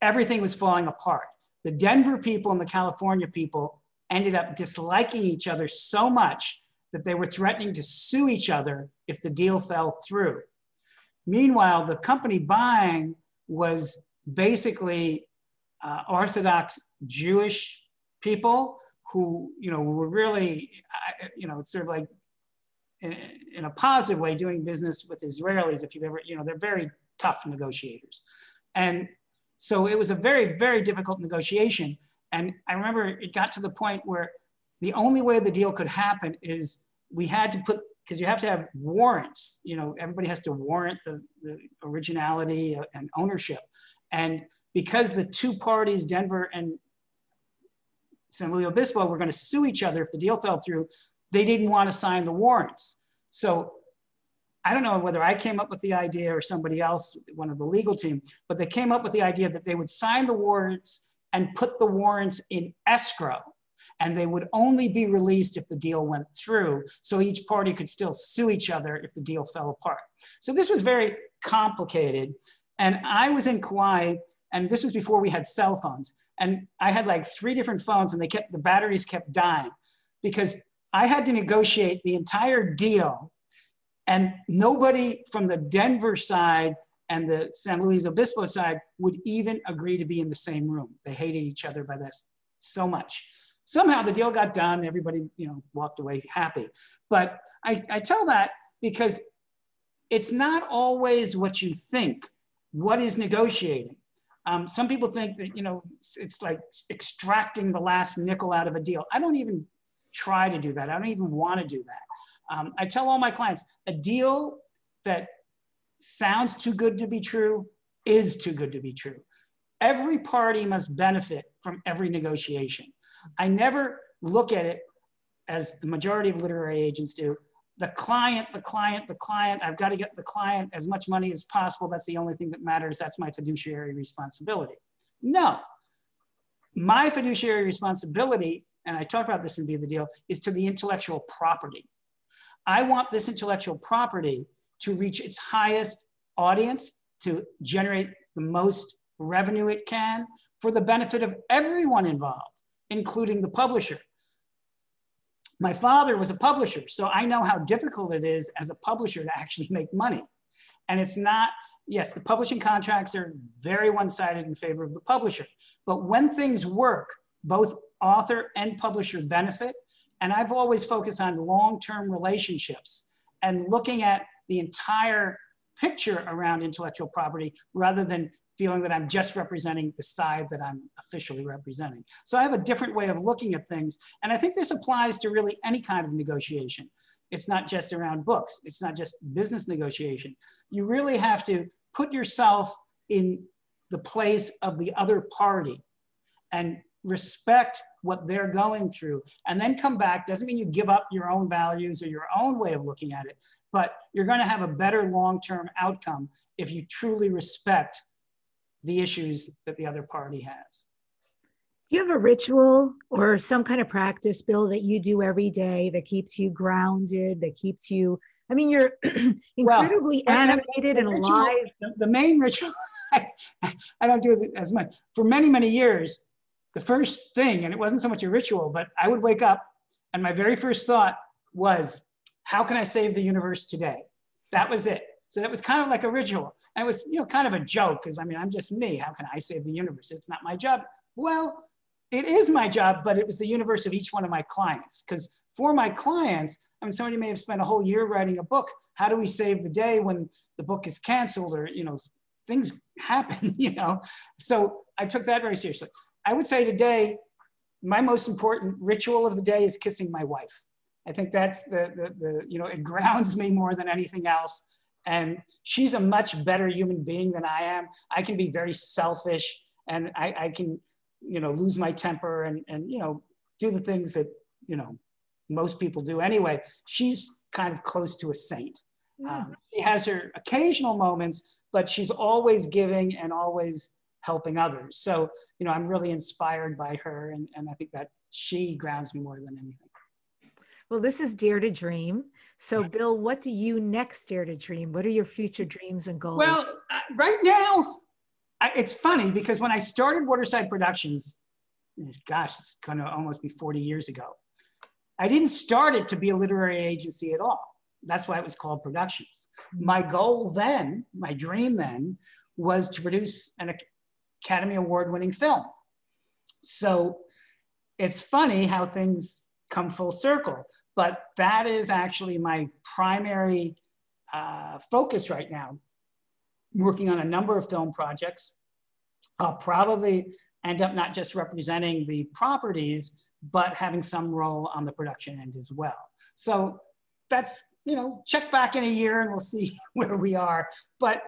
everything was falling apart. The Denver people and the California people ended up disliking each other so much that they were threatening to sue each other if the deal fell through. Meanwhile, the company buying was basically uh, Orthodox Jewish people who, you know, were really, you know, sort of like in, in a positive way doing business with Israelis. If you've ever, you know, they're very tough negotiators. And so it was a very, very difficult negotiation. And I remember it got to the point where the only way the deal could happen is we had to put, because you have to have warrants, you know, everybody has to warrant the, the originality and ownership. And because the two parties, Denver and San Luis Obispo, were going to sue each other if the deal fell through, they didn't want to sign the warrants. So I don't know whether I came up with the idea or somebody else, one of the legal team, but they came up with the idea that they would sign the warrants and put the warrants in escrow. And they would only be released if the deal went through. So each party could still sue each other if the deal fell apart. So this was very complicated. And I was in Kauai, and this was before we had cell phones. And I had like three different phones, and they kept, the batteries kept dying because I had to negotiate the entire deal, and nobody from the Denver side and the San Luis Obispo side would even agree to be in the same room. They hated each other by this so much. Somehow the deal got done, everybody, you know, walked away happy. But I, I tell that because it's not always what you think. What is negotiating? Um, some people think that, you know, it's, it's like extracting the last nickel out of a deal. I don't even try to do that. I don't even want to do that. Um, I tell all my clients, a deal that sounds too good to be true is too good to be true. Every party must benefit from every negotiation. I never look at it as the majority of literary agents do. The client, the client, the client, I've got to get the client as much money as possible. That's the only thing that matters. That's my fiduciary responsibility. No, my fiduciary responsibility, and I talk about this in Be the Deal, is to the intellectual property. I want this intellectual property to reach its highest audience, to generate the most revenue it can for the benefit of everyone involved, including the publisher. My father was a publisher, so I know how difficult it is as a publisher to actually make money. And it's not, yes, the publishing contracts are very one-sided in favor of the publisher, but when things work, both author and publisher benefit. And I've always focused on long-term relationships and looking at the entire picture around intellectual property rather than feeling that I'm just representing the side that I'm officially representing. So I have a different way of looking at things. And I think this applies to really any kind of negotiation. It's not just around books. It's not just business negotiation. You really have to put yourself in the place of the other party and respect what they're going through, and then come back. Doesn't mean you give up your own values or your own way of looking at it, but you're going to have a better long-term outcome if you truly respect the issues that the other party has. Do you have a ritual or some kind of practice, Bill, that you do every day that keeps you grounded, that keeps you I mean, you're incredibly well, animated and, and, and alive. Ritual, the main ritual, I, I don't do it as much. For many, many years, the first thing, and it wasn't so much a ritual, but I would wake up and my very first thought was, how can I save the universe today? That was it. So that was kind of like a ritual. And it was, you know, kind of a joke, because I mean, I'm just me. How can I save the universe? It's not my job. Well, it is my job, but it was the universe of each one of my clients. Because for my clients, I mean, somebody may have spent a whole year writing a book. How do we save the day when the book is canceled or, you know, things happen, you know? So I took that very seriously. I would say today, my most important ritual of the day is kissing my wife. I think that's the, the, the you know, it grounds me more than anything else. And she's a much better human being than I am. I can be very selfish, and I, I can, you know, lose my temper and, and, you know, do the things that, you know, most people do anyway. She's kind of close to a saint. Yeah. Um, she has her occasional moments, but she's always giving and always helping others. So, you know, I'm really inspired by her. And, and I think that she grounds me more than anything. Well, this is Dare to Dream. So Bill, what do you next dare to dream? What are your future dreams and goals? Well, uh, right now, I, it's funny because when I started Waterside Productions, gosh, it's gonna almost be forty years ago. I didn't start it to be a literary agency at all. That's why it was called Productions. My goal then, my dream then, was to produce an Academy Award-winning film. So it's funny how things come full circle. But that is actually my primary uh, focus right now, working on a number of film projects. I'll probably end up not just representing the properties, but having some role on the production end as well. So that's, you know, check back in a year and we'll see where we are. But,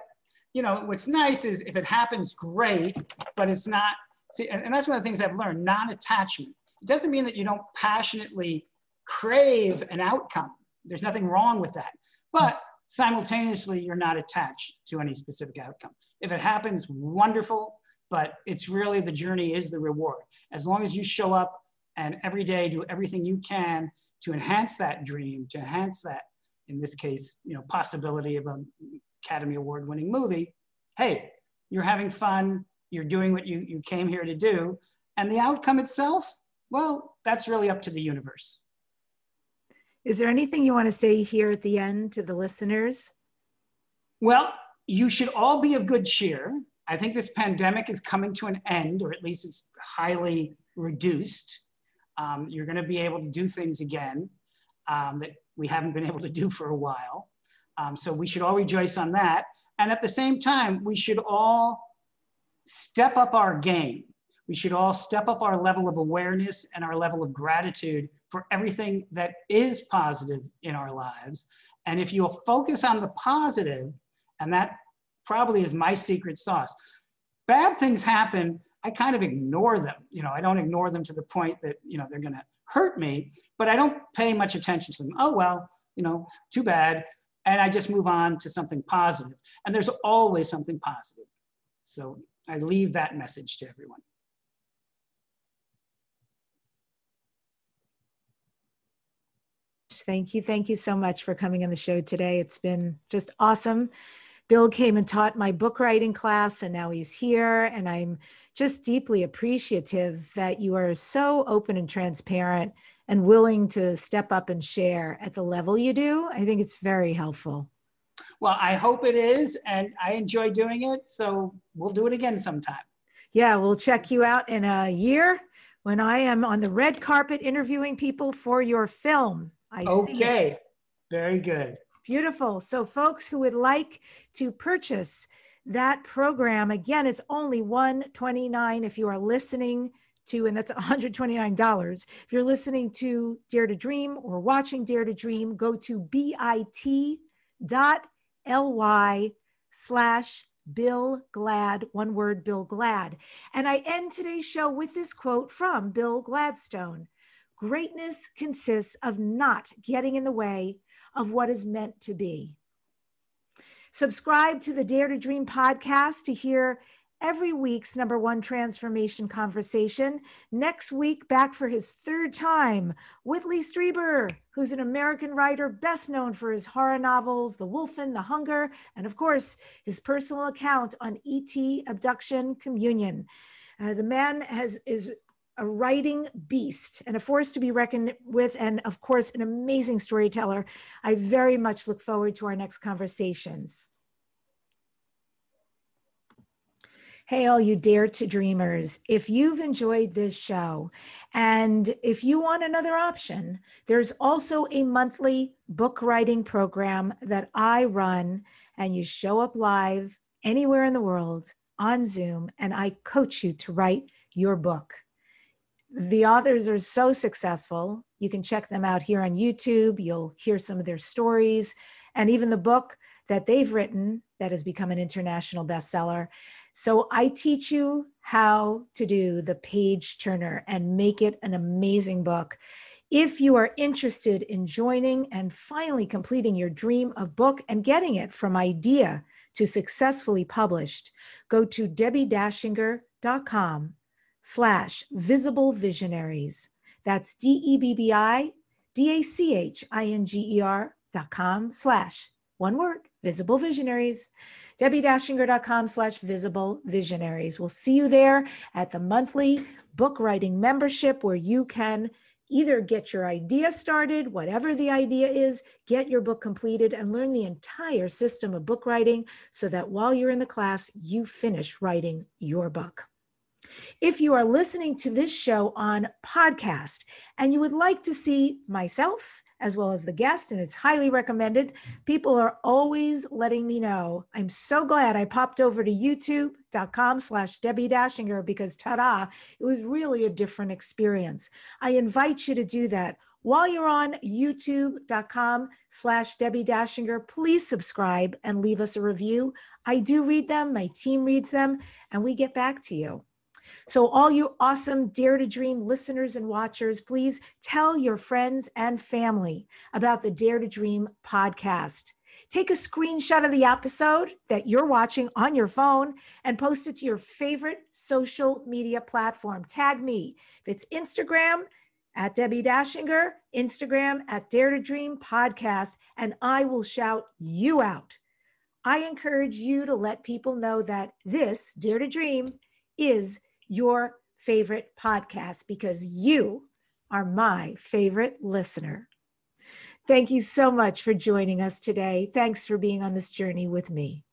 you know, what's nice is if it happens, great, but it's not, see, and, and that's one of the things I've learned, non-attachment. It doesn't mean that you don't passionately crave an outcome. There's nothing wrong with that. But simultaneously, you're not attached to any specific outcome. If it happens, wonderful, but it's really the journey is the reward. As long as you show up and every day do everything you can to enhance that dream, to enhance that, in this case, you know, possibility of an Academy Award-winning movie, hey, you're having fun, you're doing what you, you came here to do, and the outcome itself, well, that's really up to the universe. Is there anything you want to say here at the end to the listeners? Well, you should all be of good cheer. I think this pandemic is coming to an end, or at least it's highly reduced. Um, you're going to be able to do things again um, that we haven't been able to do for a while. Um, so we should all rejoice on that. And at the same time, we should all step up our game. We should all step up our level of awareness and our level of gratitude for everything that is positive in our lives. And if you'll focus on the positive, and that probably is my secret sauce, bad things happen, I kind of ignore them. You know, I don't ignore them to the point that, you know, they're gonna hurt me, but I don't pay much attention to them. Oh, well, you know, too bad. And I just move on to something positive. And there's always something positive. So I leave that message to everyone. Thank you. Thank you so much for coming on the show today. It's been just awesome. Bill came and taught my book writing class, and now he's here. And I'm just deeply appreciative that you are so open and transparent and willing to step up and share at the level you do. I think it's very helpful. Well, I hope it is. And I enjoy doing it. So we'll do it again sometime. Yeah, we'll check you out in a year when I am on the red carpet interviewing people for your film. I okay. see. Okay, very good. Beautiful. So folks who would like to purchase that program, again, it's only one hundred twenty-nine dollars if you are listening to, and that's one hundred twenty-nine dollars. If you're listening to Dare to Dream or watching Dare to Dream, go to bit.ly slash Bill Glad, one word, Bill Glad. And I end today's show with this quote from Bill Gladstone. Greatness consists of not getting in the way of what is meant to be. Subscribe to the Dare to Dream podcast to hear every week's number one transformation conversation. Next week, back for his third time, Whitley Strieber, who's an American writer best known for his horror novels, The Wolf and the Hunger, and of course, his personal account on E T abduction communion. Uh, the man has is a writing beast and a force to be reckoned with, and of course, an amazing storyteller. I very much look forward to our next conversations. Hey, all you Dare to Dreamers, if you've enjoyed this show and if you want another option, there's also a monthly book writing program that I run, and you show up live anywhere in the world on Zoom, and I coach you to write your book. The authors are so successful. You can check them out here on YouTube. You'll hear some of their stories and even the book that they've written that has become an international bestseller. So I teach you how to do the page turner and make it an amazing book. If you are interested in joining and finally completing your dream of book and getting it from idea to successfully published, go to debbie dachinger dot com slash visible visionaries. That's D E B B I D A C H I N G E R dot com slash, one word, Visible Visionaries, debbie dachinger dot com slash visible visionaries. We'll see you there at the monthly book writing membership, where you can either get your idea started, whatever the idea is, get your book completed, and learn the entire system of book writing so that while you're in the class, you finish writing your book. If you are listening to this show on podcast and you would like to see myself as well as the guest, and it's highly recommended. People are always letting me know. I'm so glad I popped over to youtube dot com slash Debbie Dashinger, because ta-da, it was really a different experience. I invite you to do that. While you're on youtube dot com slash Debbie Dashinger, please subscribe and leave us a review. I do read them, my team reads them, and we get back to you. So all you awesome Dare to Dream listeners and watchers, please tell your friends and family about the Dare to Dream podcast. Take a screenshot of the episode that you're watching on your phone and post it to your favorite social media platform. Tag me. If it's Instagram, at Debbie Dashinger, Instagram at Dare to Dream podcast, and I will shout you out. I encourage you to let people know that this Dare to Dream is your favorite podcast, because you are my favorite listener. Thank you so much for joining us today. Thanks for being on this journey with me.